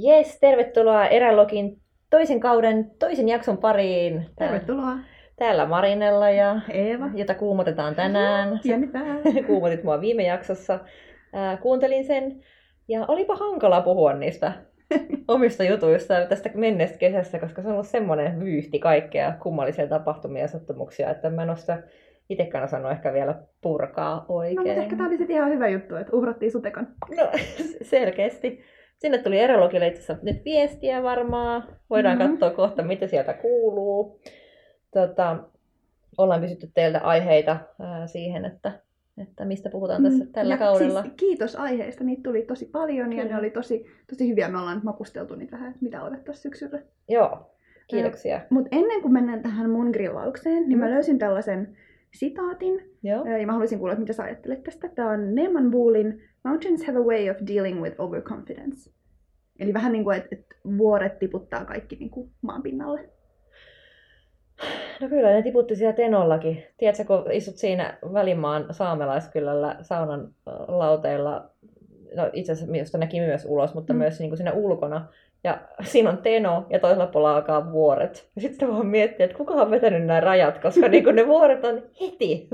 Jes, tervetuloa Erälokin toisen kauden, toisen jakson pariin. Tervetuloa. Täällä Marinella ja Eeva, jota kuumotetaan tänään. Jännittää. Kuumotit mua viime jaksossa. Kuuntelin sen ja olipa hankala puhua niistä omista jutuista tästä menneestä kesästä, koska se on ollut semmoinen vyyhti kaikkea kummallisia tapahtumia ja sattumuksia, että mä en ole sitä itsekään osannut ehkä vielä purkaa oikein. No, mutta ehkä tämä oli sitten ihan hyvä juttu, että uhrattiin sutekan. No, selkeästi. Sinne tuli Erälokille itse asiassa nyt viestiä varmaan. Voidaan katsoa kohta, mitä sieltä kuuluu. Ollaan kysytty teiltä aiheita siihen, että mistä puhutaan tässä tällä kaudella. Siis kiitos aiheista, niitä tuli tosi paljon. Kyllä. Ja ne oli tosi hyviä. Me ollaan makusteltu niitä vähän, mitä otettaisiin syksyllä. Joo, kiitoksia. Mutta ennen kuin mennään tähän mun grillaukseen, niin mä löysin tällaisen sitaatin. Joo. Ja mä haluaisin kuulla, mitä sä ajattelet tästä. Tämä on Neeman Buulin "Mountains have a way of dealing with overconfidence". Eli vähän niin kuin, että vuoret tiputtaa kaikki niin kuin maan pinnalle. No kyllä, ne tiputti siellä Tenollakin. Tiedätkö, kun istut siinä Välimaan saamelaiskylällä saunan lauteilla, no itse asiassa josta näki myös ulos, mutta myös niin kuin siinä ulkona. Ja siinä on Teno ja toisella puolella alkaa vuoret. Ja sitten vaan miettii, että kuka on vetänyt nämä rajat, koska niin kun ne vuoret on heti,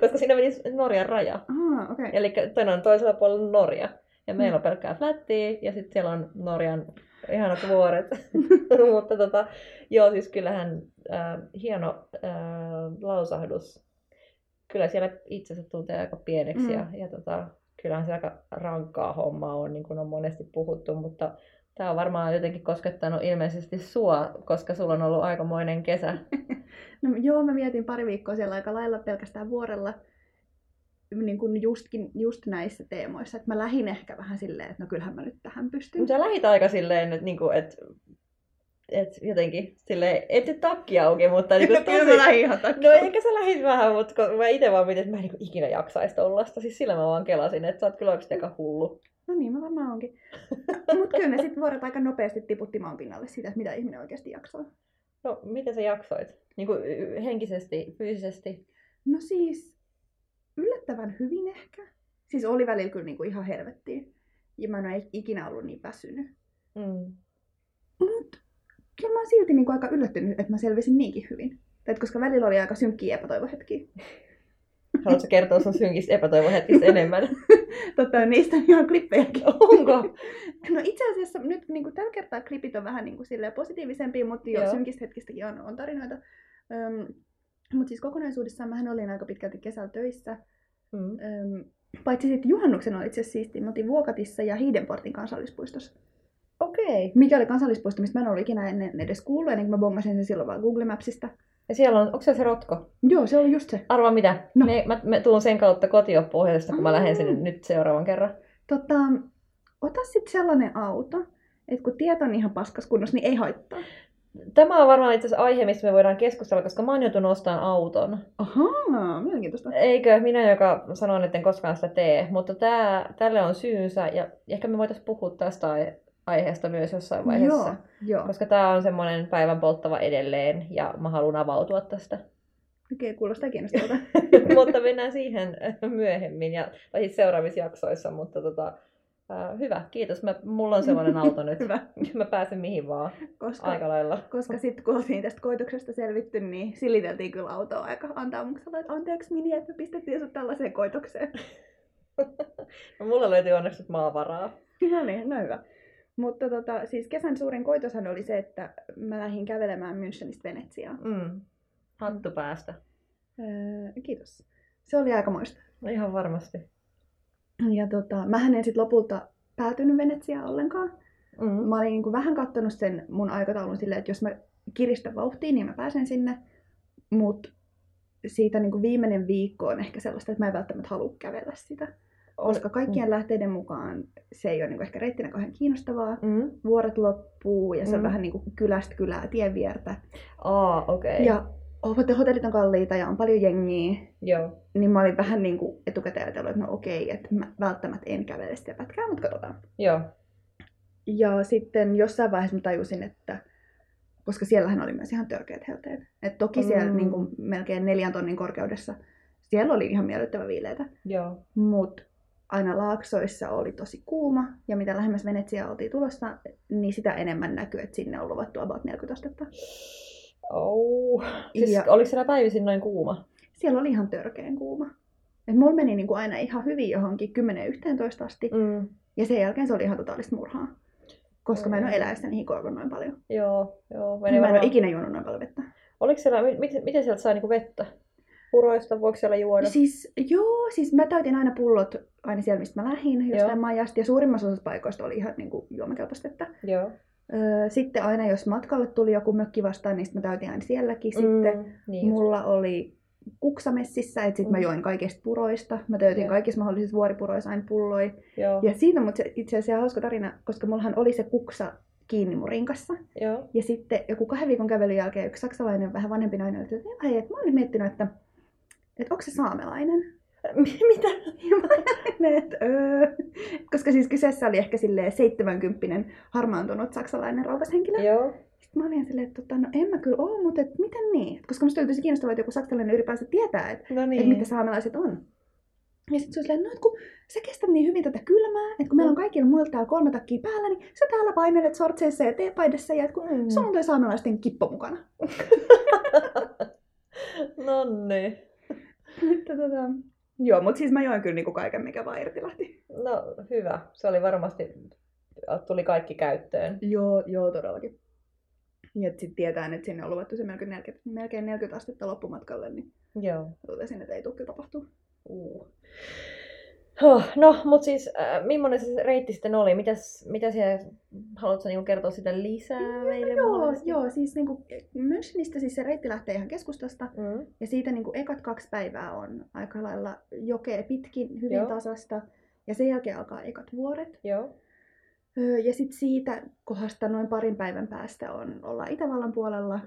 koska siinä meni Norjan raja. Ah, okay. Eli Teno on toisella puolella Norja. Ja meillä on pelkkää flättiä ja sitten siellä on Norjan ihanat vuoret. Mutta joo, siis kyllähän hieno lausahdus. Kyllä siellä itsensä tuntee aika pieneksi ja kyllähän se aika rankkaa hommaa on, niin kuin on monesti puhuttu, mutta tämä on varmaan jotenkin koskettanut ilmeisesti sua, koska sulla on ollut aikamoinen kesä. No joo, mä mietin pari viikkoa siellä aika lailla pelkästään vuorella niin kuin just näissä teemoissa. Että mä lähdin ehkä vähän silleen, että no kyllähän mä nyt tähän pystyn. Mutta sä lähdit aika silleen, että niinku, et jotenkin silleen, et nyt takki auki, mutta niin kuin tosi... mä lähdin ihan takki. No ehkä sä lähdit vähän, mutta mä itse vaan mietin, että mä en niin kuin ikinä jaksaisi tollaista. Siis sillä mä vaan kelasin, että sä oot kyllä oikeasti aika hullu. No niin, mä varmaan onkin. Mutta kyllä ne sitten vuoret aika nopeasti tiputti maan pinnalle siitä, että mitä ihminen oikeasti jaksaa. No, mitä sä jaksoit? Niin kuin henkisesti, fyysisesti? No siis, yllättävän hyvin ehkä. Siis oli välillä kyllä niin kuin ihan helvettiin. Ja mä en ole ikinä ollut niin väsynyt. Mm. Mutta kyllä mä oon silti niin kuin aika yllättynyt, että mä selvisin niinkin hyvin. Tai koska välillä oli aika synkkiä epätoivohetkiä. Haluatko kertoa sun synkistä epätoivohetkistä enemmän? Totta, niistä on ihan klippejäkin. Onko? No itse asiassa nyt niin tällä kertaa klipit on vähän niin kuin positiivisempia, mutta jo synkistä hetkistäkin on tarinoita. Mutta siis kokonaisuudessaan mähän olin aika pitkälti kesällä töissä. Paitsi sitten juhannuksen oli itse asiassa siistiä. Mä oltiin Vuokatissa ja Hiddenportin kansallispuistossa. Okei. Okay. Mikä oli kansallispuisto, mistä mä en ollut ikinä edes kuullut, ennen kuin mä bongasin sen silloin vaan Google Mapsista. Ja siellä on, onko siellä se rotko? Joo, se on just se. Arvaa mitä? No. Mä tuun sen kautta kotioppo-ohjelmasta, kun mä lähden sinne nyt seuraavan kerran. Ota sitten sellainen auto, että kun tieto on ihan paskas kunnossa, niin ei haittaa. Tämä on varmaan itse asiassa aihe, mistä me voidaan keskustella, koska mä oon joutunut ostamaan auton. Ahaa, mielenkiintoista. Eikö? Minä, joka sanon, että en koskaan sitä tee. Mutta tälle on syynsä, ja ehkä me voitaisiin puhua tästä aiheesta myös jossain vaiheessa, joo. Koska tämä on semmoinen päivän polttava edelleen ja mä haluan avautua tästä. Okei, kuulostaa kiinnostavalta. Mutta mennään siihen myöhemmin tai siis seuraavissa jaksoissa, mutta hyvä, kiitos. Mulla on semmoinen auto nyt. Hyvä. Mä pääsen mihin vaan aika lailla. Koska sitten kun oltiin tästä koitoksesta selvitty, niin siliteltiin kyllä autoa aika antaumuksella, että anteeksi Mini, että me pistettiin sut tällaiseen koitokseen. No, mulla löytyy onneksi maavaraa. No niin, no hyvä. Mutta siis kesän suurin koitoshan oli se, että mä lähdin kävelemään Münchenistä Venetsiaan. Hattu päästä. Kiitos. Se oli aikamoista. No ihan varmasti. Ja mähän en sit lopulta päätynyt Venetsiaan ollenkaan. Mä olin niin kuin vähän kattonut sen mun aikataulun silleen, että jos mä kiristän vauhtia, niin mä pääsen sinne. Mut siitä niin kuin viimeinen viikko on ehkä sellaista, että mä en välttämättä halua kävellä sitä. Koska kaikkien lähteiden mukaan se ei ole niin kuin ehkä reittinä kauhean kiinnostavaa. Vuoret loppuu ja se on vähän niin kuin kylästä kylää tien viertä. Okay. Ja hotellit on kalliita ja on paljon jengiä. Joo. Niin mä olin vähän niin kuin etukäteen ajatellut, että no okei, että mä välttämättä en kävele sitä pätkää, mutta katsotaan. Joo. Ja sitten jossain vaiheessa mä tajusin, että koska siellähän oli myös ihan törkeät helteet. Et toki siellä niin kuin melkein 4 tonnin korkeudessa, siellä oli ihan miellyttävä viileitä. Joo. Mut aina laaksoissa oli tosi kuuma, ja mitä lähemmäs Venetsiaa oltiin tulossa, niin sitä enemmän näkyy, että sinne on luvattu about 40 astetta. Oh. Siis ja oliko siellä päivisin noin kuuma? Siellä oli ihan törkeen kuuma. Et mulla meni niinku aina ihan hyvin johonkin 10-11 asti, ja sen jälkeen se oli ihan totaalista murhaa. Koska mä en ole eläessäni hikoillut noin paljon. Joo. Mä en ole ikinä juonut noin paljon vettä. Oliko siellä, miten sieltä sai niinku vettä? Puroista? Voiko siellä juoda? Siis mä täytin aina pullot aina siellä, mistä mä lähdin jostain majasta. Ja suurimmassa osassa paikoista oli ihan niinku juomakelpoista vettä. Joo. Sitten aina, jos matkalle tuli joku mökki vastaan, niin sitten mä täytin aina sielläkin. Sitten niin mulla oli kuksamessissä, että sitten mä join kaikista puroista. Mä täytin kaikissa mahdollisissa vuoripuroissa aina pulloi. Joo. Ja siinä on itse asiassa hauska tarina, koska mullahan oli se kuksa kiinni mun rinkassa. Joo. Ja sitten joku 2 viikon kävelyn jälkeen yksi saksalainen, vähän vanhempi nainen, että mä olin miettinyt, että onko se saamelainen? Mitä? Koska siis kyseessä oli ehkä 70-vuotias harmaantunut saksalainen rouvashenkilö. Joo. Sitten mä olin silleen, että no en mä kyllä ole, mutta miten niin? Koska musta oli tosi kiinnostavaa, että joku saksalainen ylipäänsä tietää, että mitä saamelaiset on. Ja sit se on silleen, no kun sä kestät niin hyvin tätä kylmää, että kun meillä on kaikilla muilla täällä 3 takkia päällä, niin sä täällä painelet sortseissa ja teepaidassa ja kun sulla on toi saamelaisten kippo mukana. Nonni. Joo, mutta siis mä join kyllä niinku kaiken, mikä vaan irti lähti. No hyvä, se oli varmasti, tuli kaikki käyttöön. Joo, todellakin. Ja sitten tietää, että sinne on luvattu se melkein 40 astetta loppumatkalle, niin totesin, että ei tule tapahtua. No, mutta siis millainen se reitti sitten oli? Mitä siellä, haluatko niinku kertoa sitä lisää meille? Joo, siis niinku Münchenistä siis se reitti lähtee ihan keskustasta. Ja siitä niinku ekat 2 päivää on aika lailla jokea pitkin, hyvin tasasta. Ja sen jälkeen alkaa ekat vuoret. Joo. Ja sitten siitä kohdasta noin 2 päivän päästä ollaan Itävallan puolella.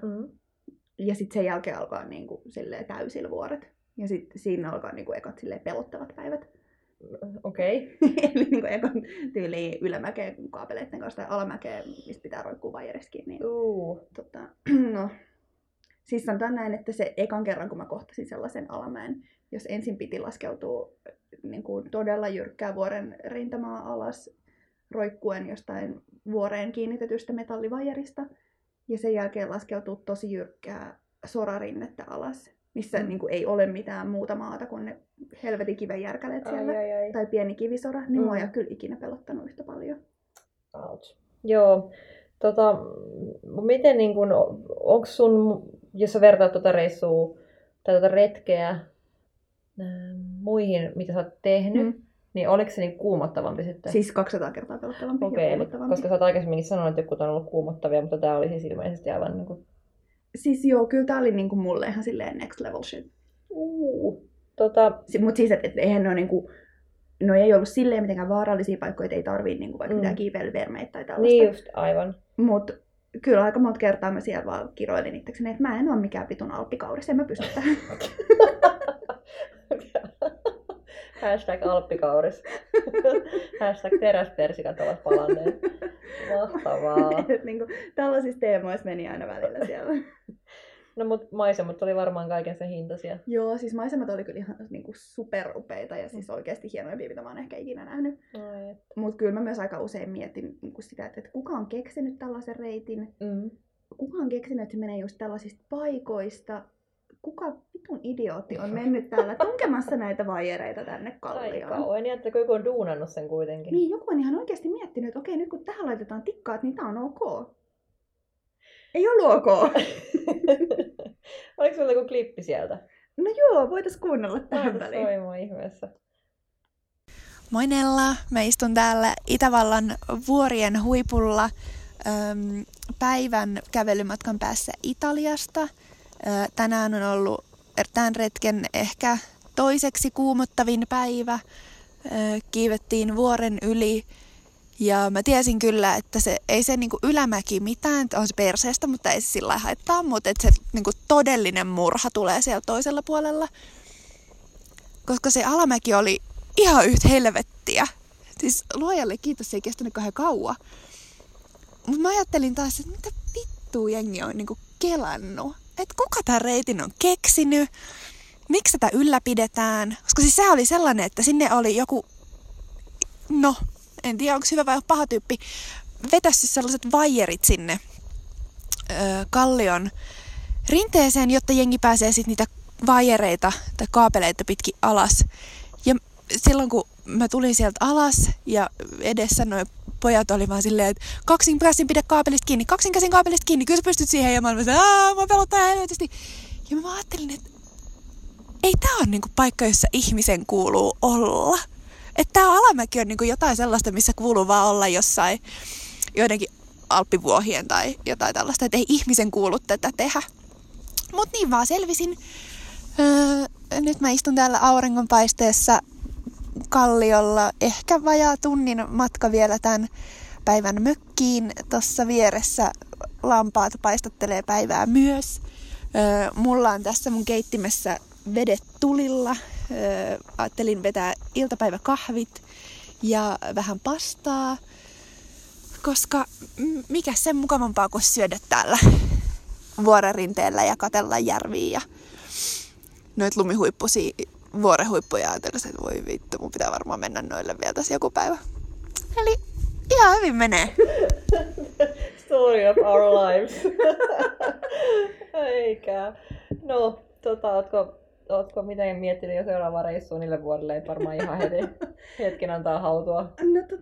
Ja sitten sen jälkeen alkaa niinku täysillä vuoret. Ja sitten siinä alkaa niinku ekat pelottavat päivät. Okei. Eli niinku ekat tyyliin ylämäkeen kaapeleiden kanssa tai alamäkeen, mistä pitää roikkuu vaijereskin. Niin, no. Siis sanotaan näin, että se ekan kerran kun mä kohtasin sellaisen alamäen, jos ensin piti laskeutua niinku todella jyrkkää vuoren rintamaa alas, roikkuen jostain vuoreen kiinnitetystä metallivajerista ja sen jälkeen laskeutuu tosi jyrkkää sorarinnettä alas, missä niinku ei ole mitään muuta maata kuin ne helvetin kiven järkäleet siellä tai pieni kivisora, niin mua ei kyllä ikinä pelottanut yhtä paljon. Ouch. Joo. Miten niinkun onko sun, jos sä vertaat tota reissua tai tota retkeä muihin, mitä sä oot tehnyt, niin oliko se niin kuumottavampi sitten? Siis 200 kertaa pelottavampi. Okei, koska sä oot aikaisemminkin sanonut, että jotkut on ollut kuumottavia, mutta tää oli siis ilmeisesti aivan niin kuin... Siis joo, kyllä tää oli niin kuin mulle ihan silleen next level shit. Mut siis, et eihän ne niinku... No ei ollut silleen mitenkään vaarallisia paikkoja, et ei tarvii niinku vaikka mitään kiipeilyvermeitä tai tällaista. Niin just, aivan. Mut kyllä aika monta kertaa mä siellä vaan kiroilin itsekseni, että mä en oo mikään pitun alppikauris, en mä pysty tähän. #alppikauris. #teräspersikat ovat palanneet. Mahtavaa. Niin kuin, tällaisissa teemoissa meni aina välillä siellä. No mut maisemat oli varmaan kaiken sen hintaisia. Joo, siis maisemat oli kyllä ihan niin kuin superupeita ja siis oikeasti hienoja piipitä mä oon ehkä ikinä nähnyt. Mut kyllä mä myös aika usein mietin niin kuin sitä, että kuka on keksinyt tällaisen reitin. Kuka on keksinyt, että se menee just tällaisista paikoista. Kuka vitun idiootti on mennyt täällä tunkemassa näitä vaijereita tänne kallioon? Aika on, että joku on duunannut sen kuitenkin. Niin, joku on ihan oikeasti miettinyt, että okei, nyt kun tähän laitetaan tikkaat, niin tää on ok. Ei ollut ok. Oliko sulla joku klippi sieltä? No joo, voitais kuunnella tähän väliin. Soimaa ihmeessä. Moi Nella, mä istun täällä Itävallan vuorien huipulla päivän kävelymatkan päässä Italiasta. Tänään on ollut tämän retken ehkä toiseksi kuumottavin päivä. Kiivettiin vuoren yli ja mä tiesin kyllä, että se ei se niinku ylämäki mitään, että on se perseestä, mutta ei se sillä haittaa, mutta että se niinku todellinen murha tulee siellä toisella puolella. Koska se alamäki oli ihan yhtä helvettiä. Siis luojalle kiitos, se ei kestänyt kauhean kauan. Mutta mä ajattelin taas, että mitä vittua jengi on niinku kelannut. Että kuka tämän reitin on keksinyt? Miksi tätä ylläpidetään? Koska siis se oli sellainen, että sinne oli joku no, en tiedä onko hyvä vai paha tyyppi, vetäisi siis sellaiset vaijerit sinne kallion rinteeseen, jotta jengi pääsee sitten niitä vaijereita tai kaapeleita pitkin alas. Ja silloin kun mä tulin sieltä alas ja edessä noin pojat oli vaan silleen, että kaksin käsin pidä kaapelista kiinni, kaksin käsin kaapelista kiinni, kyllä sä pystyt siihen. Ja mä olin, että mä pelottaa helvetisti. Ja mä ajattelin, että ei tää on niinku paikka, jossa ihmisen kuuluu olla. Että tää alamäki on niinku jotain sellaista, missä kuuluu vaan olla jossain joidenkin alppivuohien tai jotain tällaista. Että ei ihmisen kuulu tätä tehdä. Mut niin vaan selvisin. Nyt mä istun täällä auringonpaisteessa kalliolla ehkä vajaa tunnin matka vielä tän päivän mökkiin. Tossa vieressä lampaat paistattelee päivää myös. Mulla on tässä mun keittimessä vedet tulilla. Ajattelin vetää iltapäiväkahvit ja vähän pastaa, koska mikä sen mukavampaa kuin syödä täällä vuorenrinteellä ja katella järviä ja noit lumihuippusia vuorehuippuja. Ajattelin, että voi vittu, mun pitää varmaan mennä noille vielä tässä joku päivä. Eli ihan hyvin menee. Story of our lives. Eikä. No, ootko miten miettinyt jo seuraavaa reissua niille vuodelle? Ei varmaan ihan hetken antaa hautua. No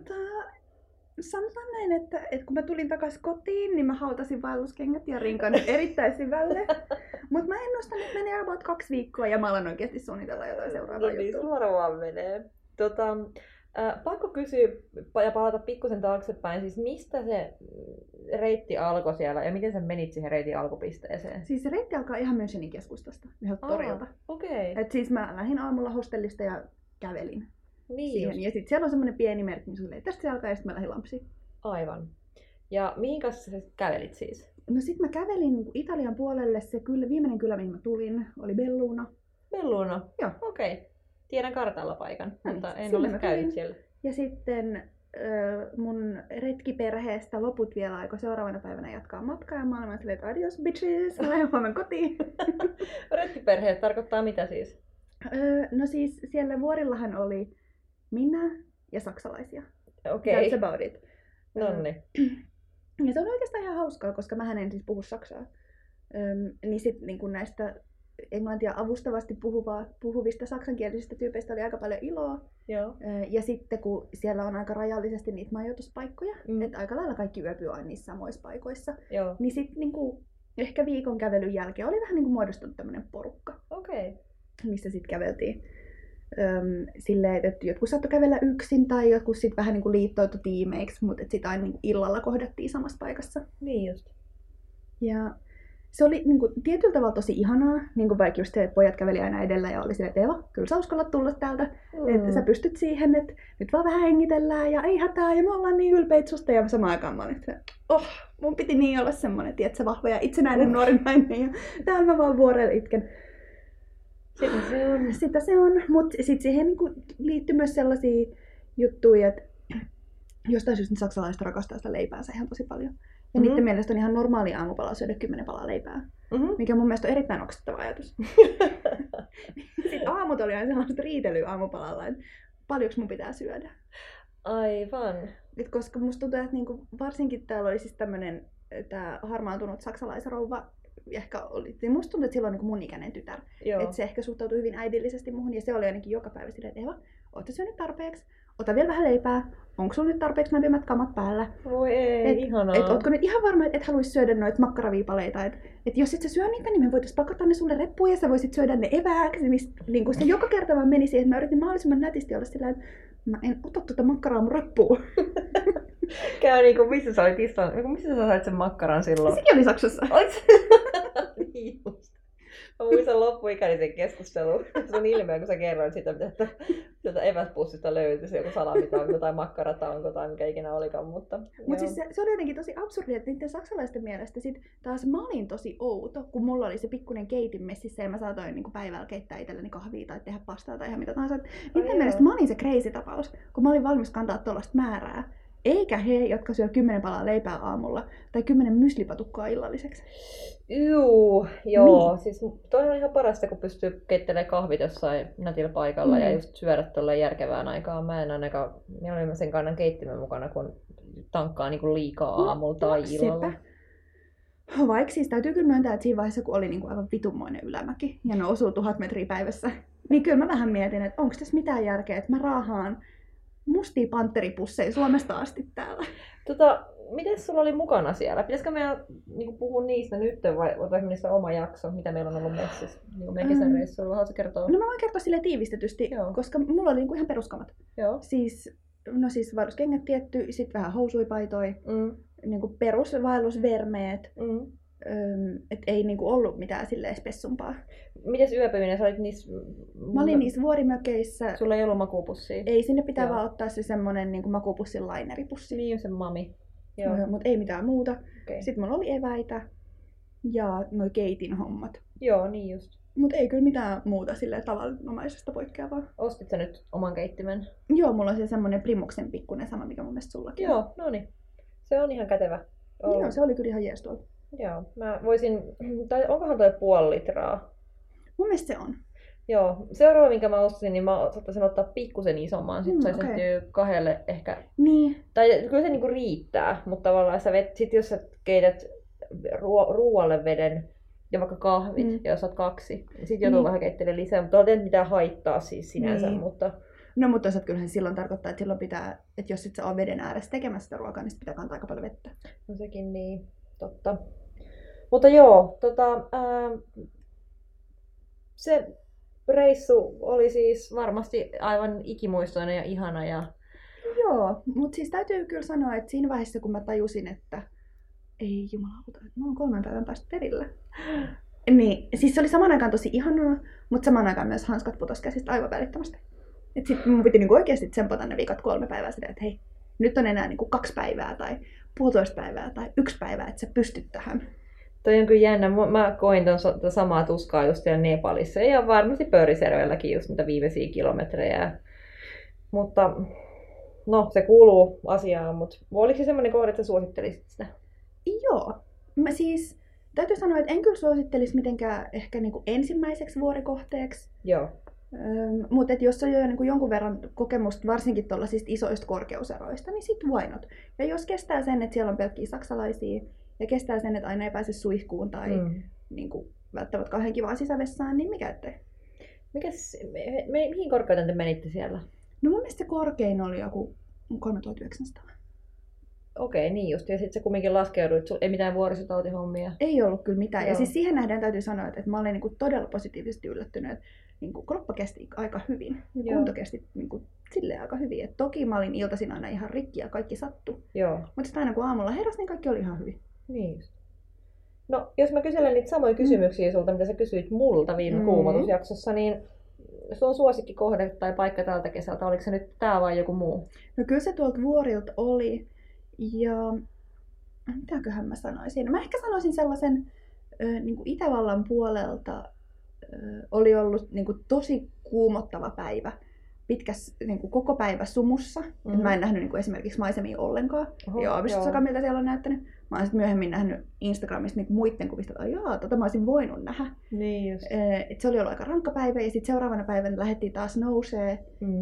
sanotaan näin, että kun mä tulin takaisin kotiin, niin mä hautasin vaelluskengät ja rinkan erittäin syvälle. Mut mä ennustan, että menee about 2 viikkoa ja mä alan oikeesti suunnitella jotain seuraavaa juttua. Niin suoraan menee. Pakko kysyä ja palata pikkusen taaksepäin, siis mistä se reitti alkoi siellä ja miten sä menit siihen reitin alkupisteeseen? Siis se reitti alkaa ihan Münchenin keskustasta, yhdeltä torilta. Okei. Okay. Et siis mä lähdin aamulla hostellista ja kävelin siihen. Ja sit siellä on semmonen pieni merkki, niin sulle tästä se alkaa ja sit mä lähdin Lampsiin. Aivan. Ja mihin kanssa sä kävelit siis? No sit mä kävelin niin Italian puolelle, se viimeinen kylä mihin mä tulin oli Belluno. Belluno? Joo. Okei. Okay. Tiedän kartalla paikan, mutta en ole käynyt siellä. Ja sitten mun retkiperheestä loput vielä aikoi seuraavana päivänä jatkaa matkaa ja mä olen silleen, että adios bitches, mä lähden huomenna kotiin. Retkiperheet tarkoittaa mitä siis? No siis siellä vuorillahan oli minä ja saksalaisia. Okei. Okay. That's about it. Nonni. Ja se on oikeastaan ihan hauskaa, koska mähän en siis puhu saksaa. Niin sit niin kun näistä englantia avustavasti puhuvista saksankielisistä tyypeistä oli aika paljon iloa. Joo. Ja sitten kun siellä on aika rajallisesti niitä majoituspaikkoja, että aika lailla kaikki yöpyy aina niissä samoissa paikoissa, joo, niin sitten niinku, ehkä viikon kävelyn jälkeen oli vähän niinku muodostunut tämmöinen porukka, okay, missä sitten käveltiin silleen, että jotkut saattoi kävellä yksin tai jotkut sitten vähän niinku liittoutu tiimeiksi, mutta sitten aina niinku illalla kohdattiin samassa paikassa. Niin just. Ja se oli niin kuin tietyllä tavalla tosi ihanaa, niin kuin vaikka just se, että pojat käveli aina edellä ja oli silleen, että Eeva, kyllä sä uskallat tulla täältä, että sä pystyt siihen, että nyt vaan vähän hengitellään ja ei hätää ja me ollaan niin ylpeitä susta. Ja samaan aikaan mä olin, että mun piti niin olla semmonen, tietsä, vahva ja itsenäinen nuori nainen ja täällä mä vaan vuorella itken. Sitä se on, mutta sitten siihen niin kuin liittyy myös sellaisia juttuja, että jostain syystä saksalaiset rakastaa sitä leipäänsä ihan tosi paljon. Ja niiden mielestä on ihan normaali aamupala syödä 10 palaa leipää, mikä mun mielestä on erittäin oksettava ajatus. Sitten aamut oli aina sellaista riitelyä aamupalalla, että paljonko mun pitää syödä. Aivan. Et koska musta tuntuu, että niinku varsinkin täällä oli siis tämmönen tää harmaantunut saksalaisrouva, ehkä oli, niin musta tuntuu, että silloin niinku mun ikäinen tytär. Että se ehkä suhtautui hyvin äidillisesti muhun ja se oli ainakin joka päivä silleen, että Eeva, ootko syönyt tarpeeksi? Ota vielä vähän leipää. Onko sulla nyt tarpeeksi lämpimät kamat päällä? Voi ei, ihanaa. Et ootko nyt ihan varma, että et haluaisi syödä noita makkaraviipaleita? Et jos et sä syö niitä, niin me voitais pakata ne sulle reppuun ja sä voisit syödä ne evääksi. Niin kun se joka kerta vaan meni siihen, että mä yritin mahdollisimman nätisti olla sillä, että mä en ota tuota makkaraa mun reppuun. Käy niinku, missä sä sait sen makkaran silloin? Sekin oli Saksassa. Niin just. Mä muistan loppuikäni sen keskustelun. Se on ilmeä, kun sä kerroit sitä, että sieltä eväspussista löytyisi joku salamitanko tai makkaratanko tai mikä ikinä olikaan. Mutta siis se oli jotenkin tosi absurdi, että niiden saksalaisten mielestä sit taas mä olin tosi outo, kun mulla oli se pikkuinen keitin messissä ja mä saatoin niinku päivällä keittää itselleni kahvia tai tehdä pastaa tai ihan mitä tahansa. Niiden mielestä mä olin se crazy tapaus, kun mä olin valmis kantaa tuollaista määrää. Eikä he, jotka syö 10 palaa leipää aamulla tai 10 myslipatukkaa illalliseksi. Joo. Niin. Siis toi on ihan parasta, kun pystyy keittelemään kahvit jossain nätillä paikalla ja just syödä tuolla järkevään aikaan. Mä en ainakaan, mieluummin mä sen kannan keittimen mukana, kun tankkaa niinku liikaa aamulla tai illalla. Vaikka siis täytyy kyllä myöntää, että siinä vaiheessa, kun oli niinku aivan vitunmoinen ylämäki ja nousuu 1000 metriä päivässä, niin kyllä mä vähän mietin, että onko tässä mitään järkeä, että mä raahaan mustia pantteripusseja Suomesta asti täällä. Miten sulla oli mukana siellä? Pitäisikö meidän niinku puhua niistä nyt vai otaisimme niistä oma jakso, mitä meillä on ollut messissä? Niinku meidän kesäreissuilla, haluatko kertoa? No mä voin kertoa silleen tiivistetysti, koska mulla oli niinku ihan peruskamat. Joo. Siis vaelluskengät tietty, sit vähän housuipaitoi, niinku perusvaellusvermeet. Että ei niinku ollut mitään silleen spessumpaa. Mites yöpyminen? Sä olit niissä... Mä olin niissä vuorimökeissä. Sulla ei ollut makuupussia? Ei, sinne pitää vaan ottaa se semmonen niinku makuupussin laineripussi. Niin, se mami. Joo. Mut ei mitään muuta. Okay. Sitten mulla oli eväitä ja noi keitin hommat. Joo, niin just. Mut ei kyllä mitään muuta silleen tavanomaisesta poikkeavaa. Ostit sä nyt oman keittimen? Joo, mulla on se semmonen Primuksen pikkunen sama, mikä mun mielestä sullakin on. Joo, no niin. Se on ihan kätevä. Joo, se oli kyllä ihan jees tuolla. Joo, mä voisin, tai onkohan toi 0,5 litraa? Mun mielestä se on. Joo, seuraava minkä mä ostin, niin mä saattaisin ottaa pikkusen isomman, sit saisin kahdelle ehkä. Niin. Tai kyllä se niinku riittää, mutta tavallaan sä sit jos sä keität ruoalle veden ja vaikka kahvit, ja jos oot kaksi, niin sit joutuu vähän keittelemään lisää, mutta ei mitään haittaa siis sinänsä, mutta... No mutta toisaalta kyllähän silloin tarkoittaa, että silloin pitää, että jos sit sä oot veden ääressä tekemässä sitä ruokaa, niin sit pitää kantaa aika paljon vettä. No sekin niin, totta. Mutta joo, se reissu oli siis varmasti aivan ikimuistoinen ja ihana. Ja... Joo, mutta siis täytyy kyllä sanoa, että siinä vaiheessa kun mä tajusin, että ei jumalauta, että mä oon 3 päivän päästä perillä. Niin, siis se oli saman aikaan tosi ihanaa, mutta saman aikaan myös hanskat putos käsistä aivan välittömästi. Et sit mun piti niinku oikeasti tsempata ne viikat 3 päivää sitä, että hei, nyt on enää niinku 2 päivää tai 1,5 päivää tai 1 päivä, että sä pystyt tähän. Toi on kyllä jännä. Mä koin tuon samaa tuskaa just siellä Nepalissa ja varmasti Pöyriservelläkin just niitä viimeisiä kilometrejä. Mutta no, se kuuluu asiaan, mutta oliko se semmoinen kohde, että sä suosittelisit sitä? Joo. Mä siis täytyy sanoa, että en kyllä suosittelisi mitenkään ehkä niinku ensimmäiseksi vuorikohteeksi. Joo. Mutta jos on jo niinku jonkun verran kokemusta varsinkin tuollaisista isoista korkeuseroista, niin sit vainot. Ja jos kestää sen, että siellä on pelkkiä saksalaisia, ja kestää sen, että aina ei pääse suihkuun tai niinku, välttämättä kauhean kivaa sisävessaan, niin mikä ettei? Mihin korkeuteen te menitte siellä? No mun mielestä se korkein oli joku 3900. Okei, niin just. Ja sit sä kumminkin laskeuduit, ei mitään vuoristotautihommia? Ei ollut kyllä mitään. Joo. Ja siis siihen nähden täytyy sanoa, että mä olin niinku todella positiivisesti yllättynyt. Että niinku kroppa kesti aika hyvin. Joo. Kunto kesti niinku silleen aika hyvin. Et toki mä olin iltaisin aina ihan rikki ja kaikki sattui. Mutta sitten aina kun aamulla heräsi, niin kaikki oli ihan hyvin. Niin. No, jos mä kyselen niitä samoja kysymyksiä sulta, mitä sä kysyit multa viime kuumotusjaksossa, niin sun suosikkikohde tai paikka tältä kesältä, oliko se nyt tää vai joku muu? No kyllä se tuolta vuorilta oli, ja mitäköhän mä sanoisin? Mä ehkä sanoisin sellaisen niin kuin Itävallan puolelta, oli ollut niin kuin tosi kuumottava päivä. Pitkä niin kuin koko päivä sumussa. Mm-hmm. Mä en nähnyt niin kuin esimerkiksi maisemia ollenkaan. Joo, missä miltä siellä on näyttänyt. Mä oon myöhemmin nähnyt Instagramista niin kuin muiden kuvista, että jaa, mä olisin voinut nähdä. Niin just. Et se oli ollut aika rankka päivä ja sitten seuraavana päivänä lähdettiin taas nousee.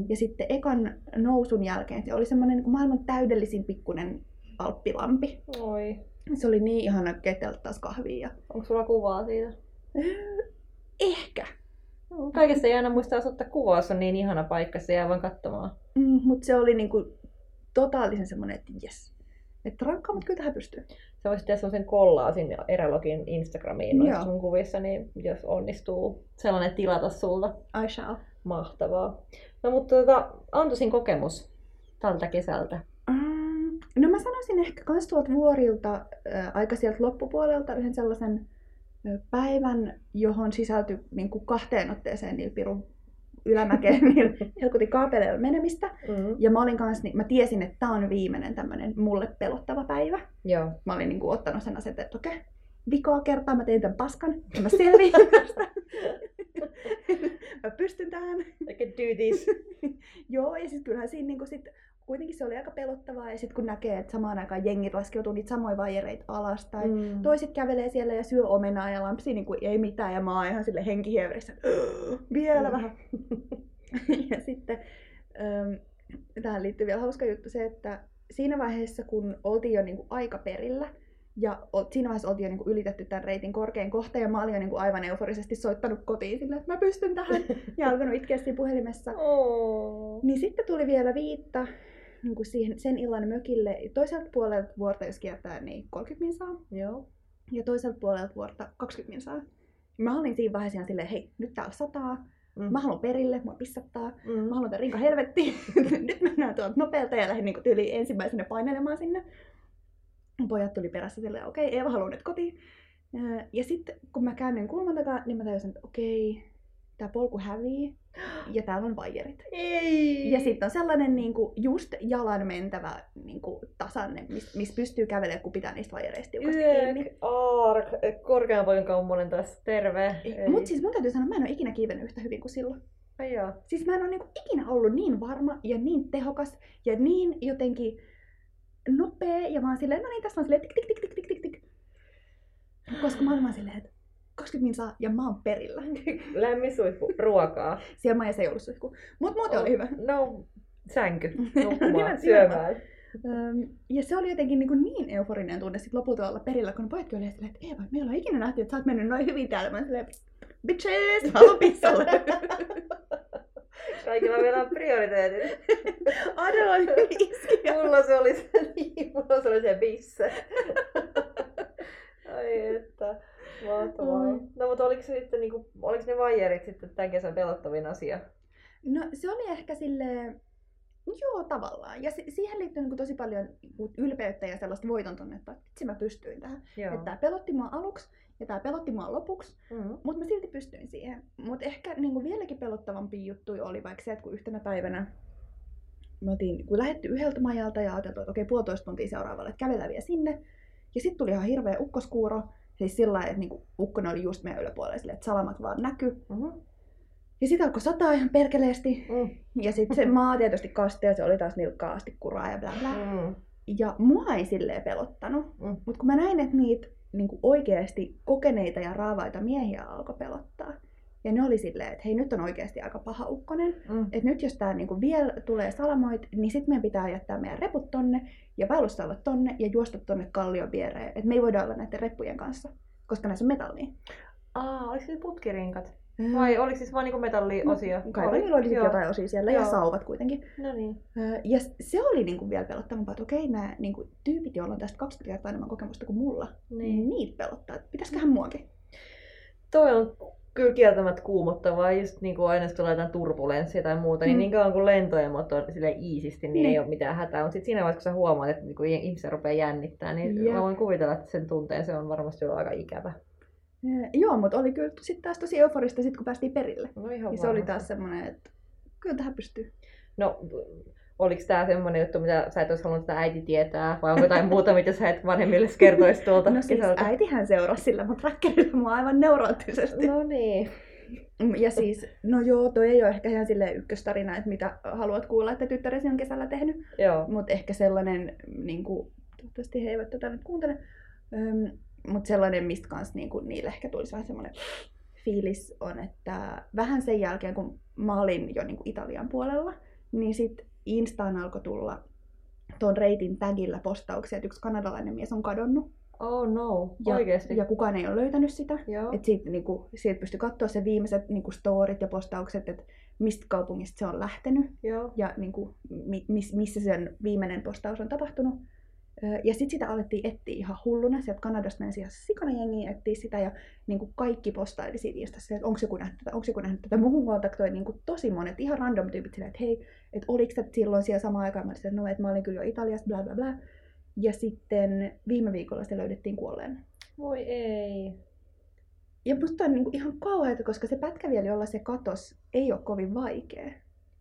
Ja sitten ekan nousun jälkeen se oli semmoinen niin kuin maailman täydellisin pikkunen alppilampi. Oi. Se oli niin ihana keitellä taas kahvia. Onko sulla kuvaa siitä? Ehkä. Kaikessa ei aina muistaa ottaa kuvaa, se on niin ihana paikka, se jää vaan katsomaan. Mutta se oli niinku totaalisen semmoinen, että jes. Että rankkaa, mutta kyllä tähän pystyy. Sä voisit tehdä semmoisen kollaasin Erälokin Instagramiin noissa sun kuvissa, niin jos onnistuu sellainen tilata sulta. I shall. Mahtavaa. No mutta antoisin kokemus tältä kesältä. No mä sanoisin ehkä kans tuolta vuorilta, aika sieltä loppupuolelta yhden sellaisen päivän, johon sisältyi niin kuin 2 otteeseen niillä pirun ylämäkeen niillä helkutikaapeleilla menemistä. Ja mä olin kanssa, niin mä tiesin, että tää on viimeinen tämmönen mulle pelottava päivä. Joo. Mä olin niin kuin ottanut sen asenteen, että okei, vikaa kertaa mä tein tämän paskan ja mä selviin tästä. Mä pystyn tähän. I can do this. Joo, ja sit kyllähän siinä niin kuin sit kuitenkin se oli aika pelottavaa, ja sitten kun näkee, että samaan aikaan jengit laskeutuu niitä samoja vajereita alas, tai toiset kävelee siellä ja syö omenaa ja lampsii, niin kuin ei mitään, ja mä oon ihan sille henkihöyreissä, vielä vähän. Ja sitten tähän liittyy vielä hauska juttu se, että siinä vaiheessa kun oltiin jo niin kuin aika perillä, ja siinä vaiheessa oltiin jo niin kuin ylitetty tämän reitin korkein kohta, ja mä olin jo niin kuin aivan euforisesti soittanut kotiin silleen, että mä pystyn tähän, ja alkanut itkeä siinä puhelimessa. Oh. Niin sitten tuli vielä viitta niin kuin siihen, sen illan mökille. Toiselta puolelta vuorta, jos kiertää, niin 30 minsaa. Joo. Ja toiselta puolelta vuorta 20 minsaa. Mä olin siinä vaiheessa ihan silleen, hei, nyt täällä sataa. Mä haluan perille, mua pissattaa, mä haluan tämän rinkan helvettiin. Nyt mennään tuolta nopealta ja lähdin niin tyyliin ensimmäisenä painelemaan sinne. Pojat tuli perässä silleen, okei, Eeva haluaa nyt kotiin. Ja sitten kun mä käännyin kulman takaa, niin mä tajusin, että okei, tää polku hävii ja täällä on vaijerit. Ei. Ja sitten on sellainen niinku just jalan mentävä niinku tasanne, missä pystyy kävelemään, kun pitää niistä vaijereista tiukasti kiinni. Korkeampaan kaumonen tässä, terve. Mutta siis mun täytyy sanoa, mä en ole ikinä kiivennyt yhtä hyvin kuin silloin. Ai joo. Siis mä en ole niinku ikinä ollut niin varma ja niin tehokas ja niin jotenkin nopea, ja mä oon silleen, no niin, tässä on silleen tik tik tik tik tik tik tik. Koska mä oon silleen, että 20 minsaa ja mä oon perillä. Lämmin suihku, ruokaa. Siellä mä ja se ei ollut suihku. Mut muuten oli hyvä. No, sänky, nukkumaan, syömään. Ja se oli jotenkin niin euforinen tunne sit lopulta olla perillä, kun pojatkin oli silleen, että Eeva, me ei olla ikinä nähty, että sä oot mennyt noin hyvin täällä. Mä oon silleen, bitches, mä haluun pissalle. Kaikilla meillä on prioriteetit. Adrenaliini iski. Mulla se oli se bissä. Ai että, mahtavaa. No mutta oliks ne vaijerit sitten tämän kesän pelottavin asia? No se oli ehkä silleen, joo tavallaan. Ja siihen liittyy niin tosi paljon ylpeyttä ja sellaista voiton tunnetta, että itse mä pystyin tähän. Että tää pelotti mua aluksi ja tää pelotti mua lopuksi, mutta mä silti pystyin siihen. Mutta ehkä niin vieläkin pelottavampi juttu oli vaikka se, että kun yhtenä päivänä me oltiin lähdetty yhdeltä majalta ja ajateltu, että okei, 1,5 tuntia seuraavalle, että kävellään vielä sinne. Ja sitten tuli ihan hirveä ukkoskuuro, siis sillä lailla, että niinku ukkonen oli just meidän yläpuolella silleen, että salamat vaan näky. Ja sit alkoi sataa ihan perkeleesti. Ja sit se maa tietysti kastui ja se oli taas nilkkaa asti kuraa ja bla bla. Ja mua ei silleen pelottanut, mut kun mä näin, että niitä niinku oikeesti kokeneita ja raavaita miehiä alkoi pelottaa. Ja ne oli silleen, että hei, nyt on oikeesti aika paha ukkonen. Että nyt jos tää niinku vielä tulee salamoit, niin sit meidän pitää jättää meidän reput tonne ja vaellussauvat tonne ja juosta tonne kallion viereen. Et me ei voida olla näiden reppujen kanssa, koska näissä on metallia. Oliko se putkirinkat? Vai oliko siis vaan niinku metalliosia? No, kai niillä oli jotain osia siellä ja sauvat kuitenkin. No niin. Ja se oli niinku vielä pelottavampaa, että okei, nämä niinku tyypit, joilla on tästä 20 kertaa enemmän kokemusta kuin mulla, niin niitä pelottaa. Pitäisköhän muakin? Toi on kyllä kieltämättä kuumottavaa, just niinku aina jos tulee jotain turbulenssia tai muuta, niin kauan kun lentoemot on silleen iisisti, niin ei ole mitään hätää. Mutta siinä vaiheessa, kun sä huomaat, että niinku ihmisiä rupeaa jännittää, niin mä voin kuvitella, että sen tunteen se on varmasti ollut aika ikävä. Joo, mutta oli kyllä sitten taas tosi euforista, sit kun päästiin perille. No ihan varmasti. Se oli taas semmoinen, että kyllä tähän pystyy. No, oliko tämä semmoinen juttu, mitä sä et olisi halunnut sitä äiti tietää, vai onko jotain muuta, mitä sä et vanhemmille kertoisi tuolta? No siis äitihän seurasi sillä, mutta räkkärillä mua aivan neuroottisesti. No niin. Ja siis, no joo, toi ei ole ehkä ihan silleen ykköstarina, että mitä haluat kuulla, että tyttäresi on kesällä tehnyt. Joo. Mutta ehkä sellainen, niin kuin, toivottavasti he eivät tätä nyt kuuntele, mutta sellainen, mistä kanssa niinku, niille ehkä tulisi vähän semmoinen fiilis on, että vähän sen jälkeen, kun mä olin jo niinku Italian puolella, niin sitten Instaan alkoi tulla tuon reitin tagillä postauksia, että yksi kanadalainen mies on kadonnut. Oh no, oikeesti? Ja kukaan ei ole löytänyt sitä. Et siitä pystyi katsoa se viimeiset niinku storit ja postaukset, että mistä kaupungista se on lähtenyt. Joo. Ja niinku, missä sen viimeinen postaus on tapahtunut. Ja sitten sitä alettiin etsiä ihan hulluna. Sieltä Kanadasta meni ihan sikana jengiä etsiä sitä ja niinku kaikki postaili siitä Instassa, että onko joku nähnyt tätä. Muhun kontaktoi niinku tosi monet ihan random tyypit silleen, että hei, että oliko sä silloin siellä samaan aikaan? Mä sanoin, että mä olin kyllä jo Italiassa, bla bla bla. Ja sitten viime viikolla se löydettiin kuolleena. Voi ei. Ja musta on niinku ihan kauheata, koska se pätkä vielä, jolla se katosi, ei ole kovin vaikea.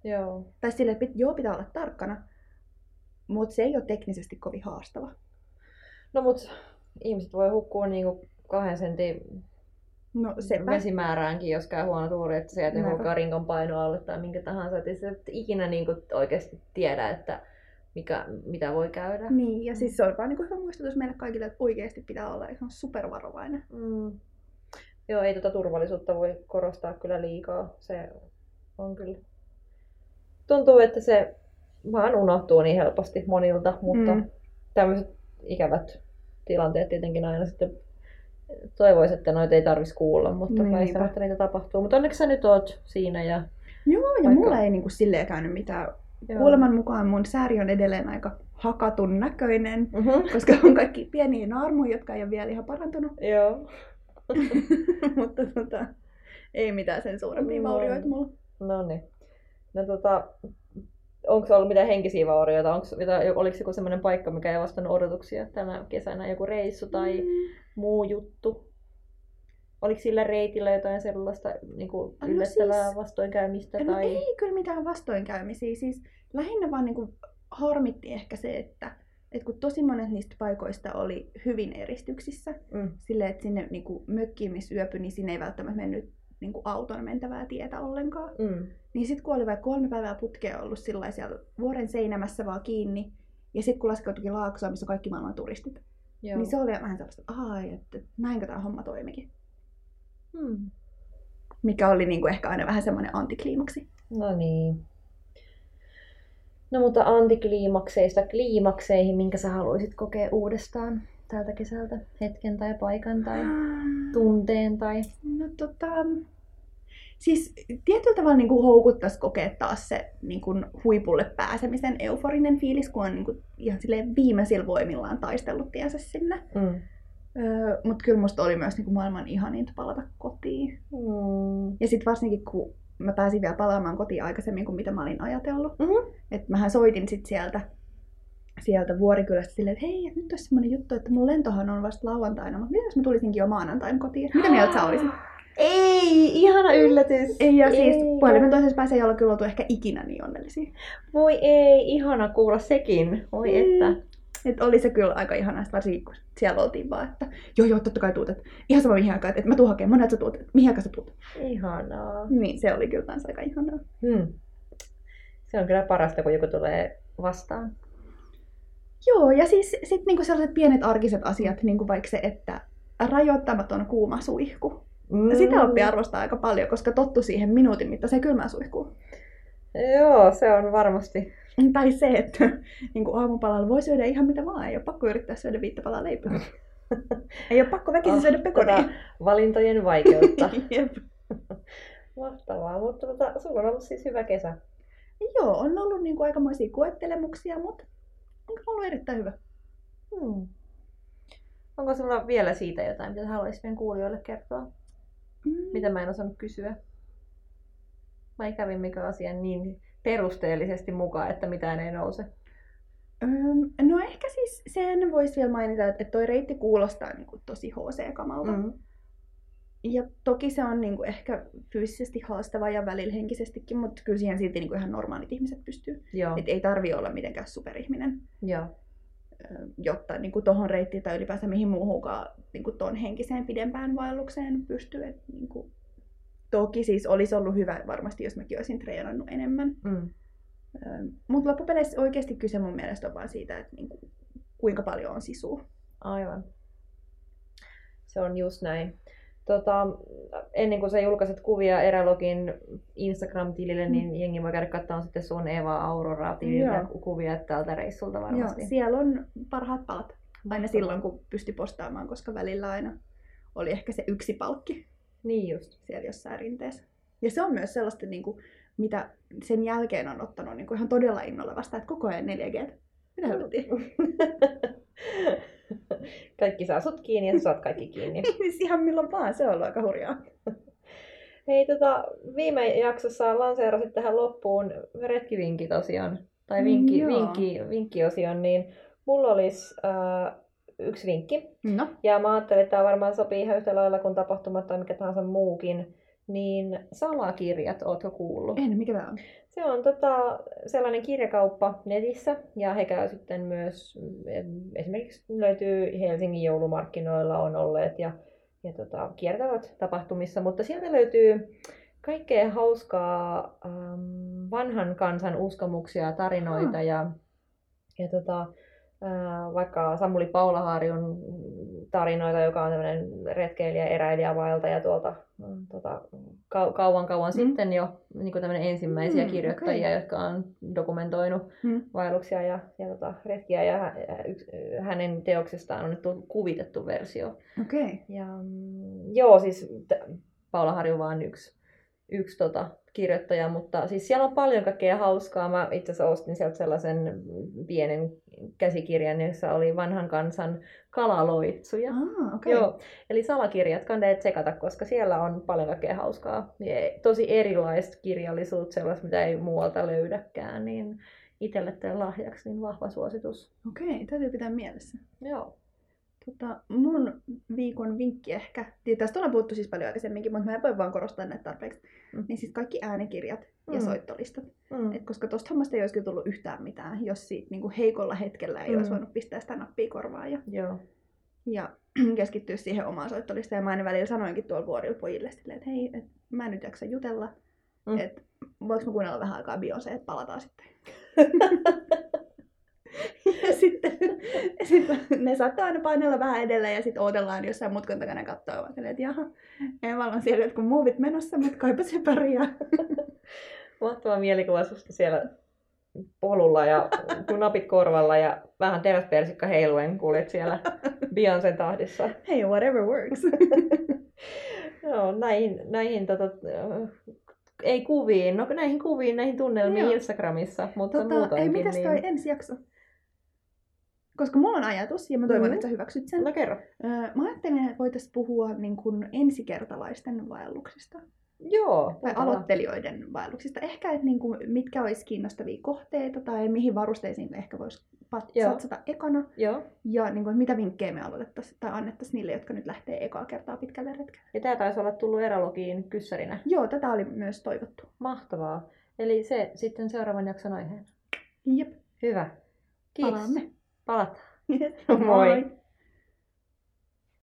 Joo. Tai silleen, että pitää olla tarkkana. Mutta se ei ole teknisesti kovin haastava. No mut ihmiset voi hukkua niinku 2 sentin vesimääräänkin, jos käy huono tuuri, että sieltä joku rinkon painoa alle tai minkä tahansa. Et ikinä niinku oikeasti tiedä, että mitä voi käydä. Niin, ja siis se on vaan niin kuin hyvä muistutus meille kaikille, että oikeasti pitää olla ihan supervarovainen. Mm. Joo, ei turvallisuutta voi korostaa kyllä liikaa. Se on kyllä... Tuntuu, että se vaan unohtuu niin helposti monilta, mutta tämmöiset ikävät tilanteet tietenkin aina sitten toivoisi, että noita ei tarvitsisi kuulla, mutta väistämättä niitä tapahtuu. Mutta onneksi sä nyt oot siinä ja... Joo, ja mulla ei niin kuin silleen käynyt mitään. Joo. Kuuleman mukaan mun sääri on edelleen aika hakatun näköinen, koska on kaikki pieniä naarmuja, jotka ei ole vielä ihan parantunut. Joo. Mutta ei mitään sen suurempia vaurioita mulla. No niin. No onko se ollut mitään henkisiä vaurioita? Oliko joku semmoinen paikka, mikä ei vastannut odotuksia tänä kesänä? Joku reissu tai muu juttu? Oliko sillä reitillä jotain sellaista niin kuin yllättävää vastoinkäymistä? No tai... ei kyllä mitään vastoinkäymisiä. Siis lähinnä vaan niin kuin harmitti ehkä se, että kun tosi monet niistä paikoista oli hyvin eristyksissä, silleen, että sinne niin kuin mökkiin, missä yöpyi, niin sinne ei välttämättä mennyt niin kuin auton mentävää tietä ollenkaan. Niin sitten kun oli vaikka 3 päivää putkea ollut siellä vuoren seinämässä vaan kiinni, ja sitten kun laskeutuikin laaksoa, missä on kaikki maailman turistit, niin se oli vähän sellaista, että näinkö tämä homma toimikin. Mikä oli niin kuin ehkä aina vähän semmoinen antikliimaksi. No niin. No mutta antikliimakseista kliimakseihin, minkä sä haluaisit kokea uudestaan tältä kesältä? Hetken tai paikan tai tunteen tai... No siis tietyllä tavalla niin kuin houkuttaisi kokea taas se niin kuin huipulle pääsemisen euforinen fiilis, kun on niin kuin ihan silleen viimeisillä voimillaan taistellut tiensä sinne. Mutta kyllä musta oli myös niinku maailman ihaninta palata kotiin. Ja sitten varsinkin kun mä pääsin vielä palaamaan kotiin aikaisemmin kuin mitä mä olin ajatellut. Että mähän soitin sit sieltä Vuorikylästä silleen, että hei, nyt olisi semmonen juttu, että mun lentohan on vasta lauantaina, mutta mitä jos mä tulisinkin jo maanantain kotiin? Mitä mieltä sä olisit? Ei, ihana yllätys! Ei, ja siis puhelimen toisessa päässä ei olla kyllä oltu ehkä ikinä niin onnellisia. Voi ei, ihana kuulla sekin. Voi että. Että oli se kyllä aika ihanaa, varsinkin kun siellä oltiin vaan, että joo, tottakai tuut, että ihan sama mihin aikaan, että mä tuun hakemaan, monet sä tuut, mihin aikaan sä tuut. Ihanaa. Niin, se oli kyllä kans aika ihanaa. Se on kyllä parasta, kun joku tulee vastaan. Joo, ja siis sit niinku sellaiset pienet arkiset asiat, niinku vaikka se, että rajoittamaton kuuma suihku. Sitä oppii arvostaa aika paljon, koska tottu siihen minuutin mittaiseen kylmään suihkuun. Joo, se on varmasti. Tai se, että niin aamupalalla voi syödä ihan mitä vaan, ei ole pakko yrittää syödä 5 palaa leipää. Ei ole pakko väkisin syödä pekonia. Valintojen vaikeutta. Jep. Mahtavaa, mutta sulla on ollut siis hyvä kesä. Joo, on ollut niin kuin aikamoisia koettelemuksia, mutta on ollut erittäin hyvä. Onko sulla vielä siitä jotain, mitä haluaisit meidän kuulijoille kertoa? Mitä mä en osannut kysyä? Vai kävimmekö asian niin perusteellisesti mukaan, että mitään ei nouse? No ehkä siis sen voisi vielä mainita, että toi reitti kuulostaa niin kuin tosi HC-kamalta. Ja toki se on niin kuin ehkä fyysisesti haastava ja välillä henkisestikin, mutta kyllä siihen silti niin kuin ihan normaalit ihmiset pystyy. Että ei tarvitse olla mitenkään superihminen, jotta niin kuin tohon reittiin tai ylipäänsä mihin muuhunkaan niin kuin ton henkiseen pidempään vaellukseen pystyy. Et, niin kuin toki siis olisi ollut hyvä varmasti, jos mäkin olisin treenannut enemmän. Mutta loppupeleissä oikeasti kyse mun mielestä on vaan siitä, että niinku, kuinka paljon on sisua. Aivan. Se on just näin. Ennen kuin sä julkaiset kuvia Erälokin Instagram-tilille, niin jengi voi käydä katsomaan sitten sun Eeva Aurora-tilille kuvia tältä reissulta varmasti. Joo, siellä on parhaat palat. Aina silloin, kun pystyi postaamaan, koska välillä aina oli ehkä se yksi palkki. Niin just. Siellä jossain rinteessä. Ja se on myös sellaista, niin kuin, mitä sen jälkeen on ottanut niin kuin ihan todella innolla vastaan, että koko ajan 4G. Minä hyvättiin. Kaikki saa sut kiinni ja sä saat kaikki kiinni. Ihan milloin vaan, se on ollut aika hurjaa. Hei, viime jaksossa lanseerasit tähän loppuun retkivinkki tosiaan, tai vinkkiosion, niin mulla olisi... yksi vinkki. No. Ja mä ajattelin, että tämä varmaan sopii ihan yhtä lailla kuin tapahtumat tai mikä tahansa muukin. Niin Salakirjat, ootko kuullut? En, mikä tämä on? Se on sellainen kirjakauppa netissä ja he käy sitten myös, esimerkiksi löytyy Helsingin joulumarkkinoilla on olleet ja kiertävät tapahtumissa, mutta sieltä löytyy kaikkea hauskaa vanhan kansan uskomuksia, tarinoita ja Ja vaikka Samuli Paulaharjun tarinoita, joka on tämmöinen retkeilijä, eräilijä, vaeltaja tuolta kauan sitten jo niin kuin tämmöinen ensimmäisiä kirjoittajia, jotka on dokumentoinut vaelluksia ja retkiä, ja hänen teoksestaan on nyt kuvitettu versio. Ja, joo, siis Paulaharju vaan yksi kirjoittaja, mutta siis siellä on paljon kaikkea hauskaa. Mä itse asiassa ostin sieltä sellaisen pienen käsikirjan, jossa oli vanhan kansan kalaloitsuja. Joo. Eli Salakirjat kannattaa tsekata, koska siellä on paljon kaikkea hauskaa. Tosi erilaista kirjallisuutta, sellaista mitä ei muualta löydäkään, niin itselle tämän lahjaksi niin vahva suositus. Okei, täytyy pitää mielessä. Joo. Mun viikon vinkki ehkä, tästä ollaan puhuttu siis paljon aikaisemminkin, mutta mä en voi vaan korostaa näitä tarpeeksi, niin siis kaikki äänikirjat ja soittolistat. Et koska tosta hommasta ei olisi kyllä tullut yhtään mitään, jos siitä niinku heikolla hetkellä ei olisi voinut pistää sitä nappia korvaan ja keskittyä siihen omaan soittolistaan. Ja mä aina välillä sanoinkin tuolla vuorilla pojille silleen, että hei, et mä en nyt jaksa jutella, että voiko mä kuunnella vähän aikaa Beyoncé, että palataan sitten. Ja sitten ne saattaa aina painella vähän edelleen ja sitten odotellaan jossain mutkan takana katsoa, että jaha, ei vallan siellä jotkut muuvit menossa, mutta kaipa se pärjää. Mahtava mielikuva susta siellä polulla ja kun napit korvalla ja vähän teräspersikka heiluen kuljet siellä Beyoncén tahdissa. Hey, whatever works. No, näihin ei kuviin, no näihin kuviin, näihin tunnelmiin Instagramissa, mutta muutenkin. Ei, mitäs toi ensi jakso? Koska mulla on ajatus, ja mä toivon, että sä hyväksyt sen. No kerro. Mä ajattelin, että voitaisiin puhua niin kuin ensikertalaisten vaelluksista. Joo. Tai aloittelijoiden vaelluksista. Ehkä, että niin kuin, mitkä olisi kiinnostavia kohteita, tai mihin varusteisiin ehkä voisi satsata ekana. Joo. Ja niin kuin, mitä vinkkejä me aloitettaisiin, tai annettaisiin niille, jotka nyt lähtee ekaa kertaa pitkälle retkelle. Ja tää taisi olla tullut Erälokiin kyssärinä. Joo, tätä oli myös toivottu. Mahtavaa. Eli se sitten seuraavan jakson aiheena. Jep. Hyvä. Kiitos. Palaamme. Palataan. Moi!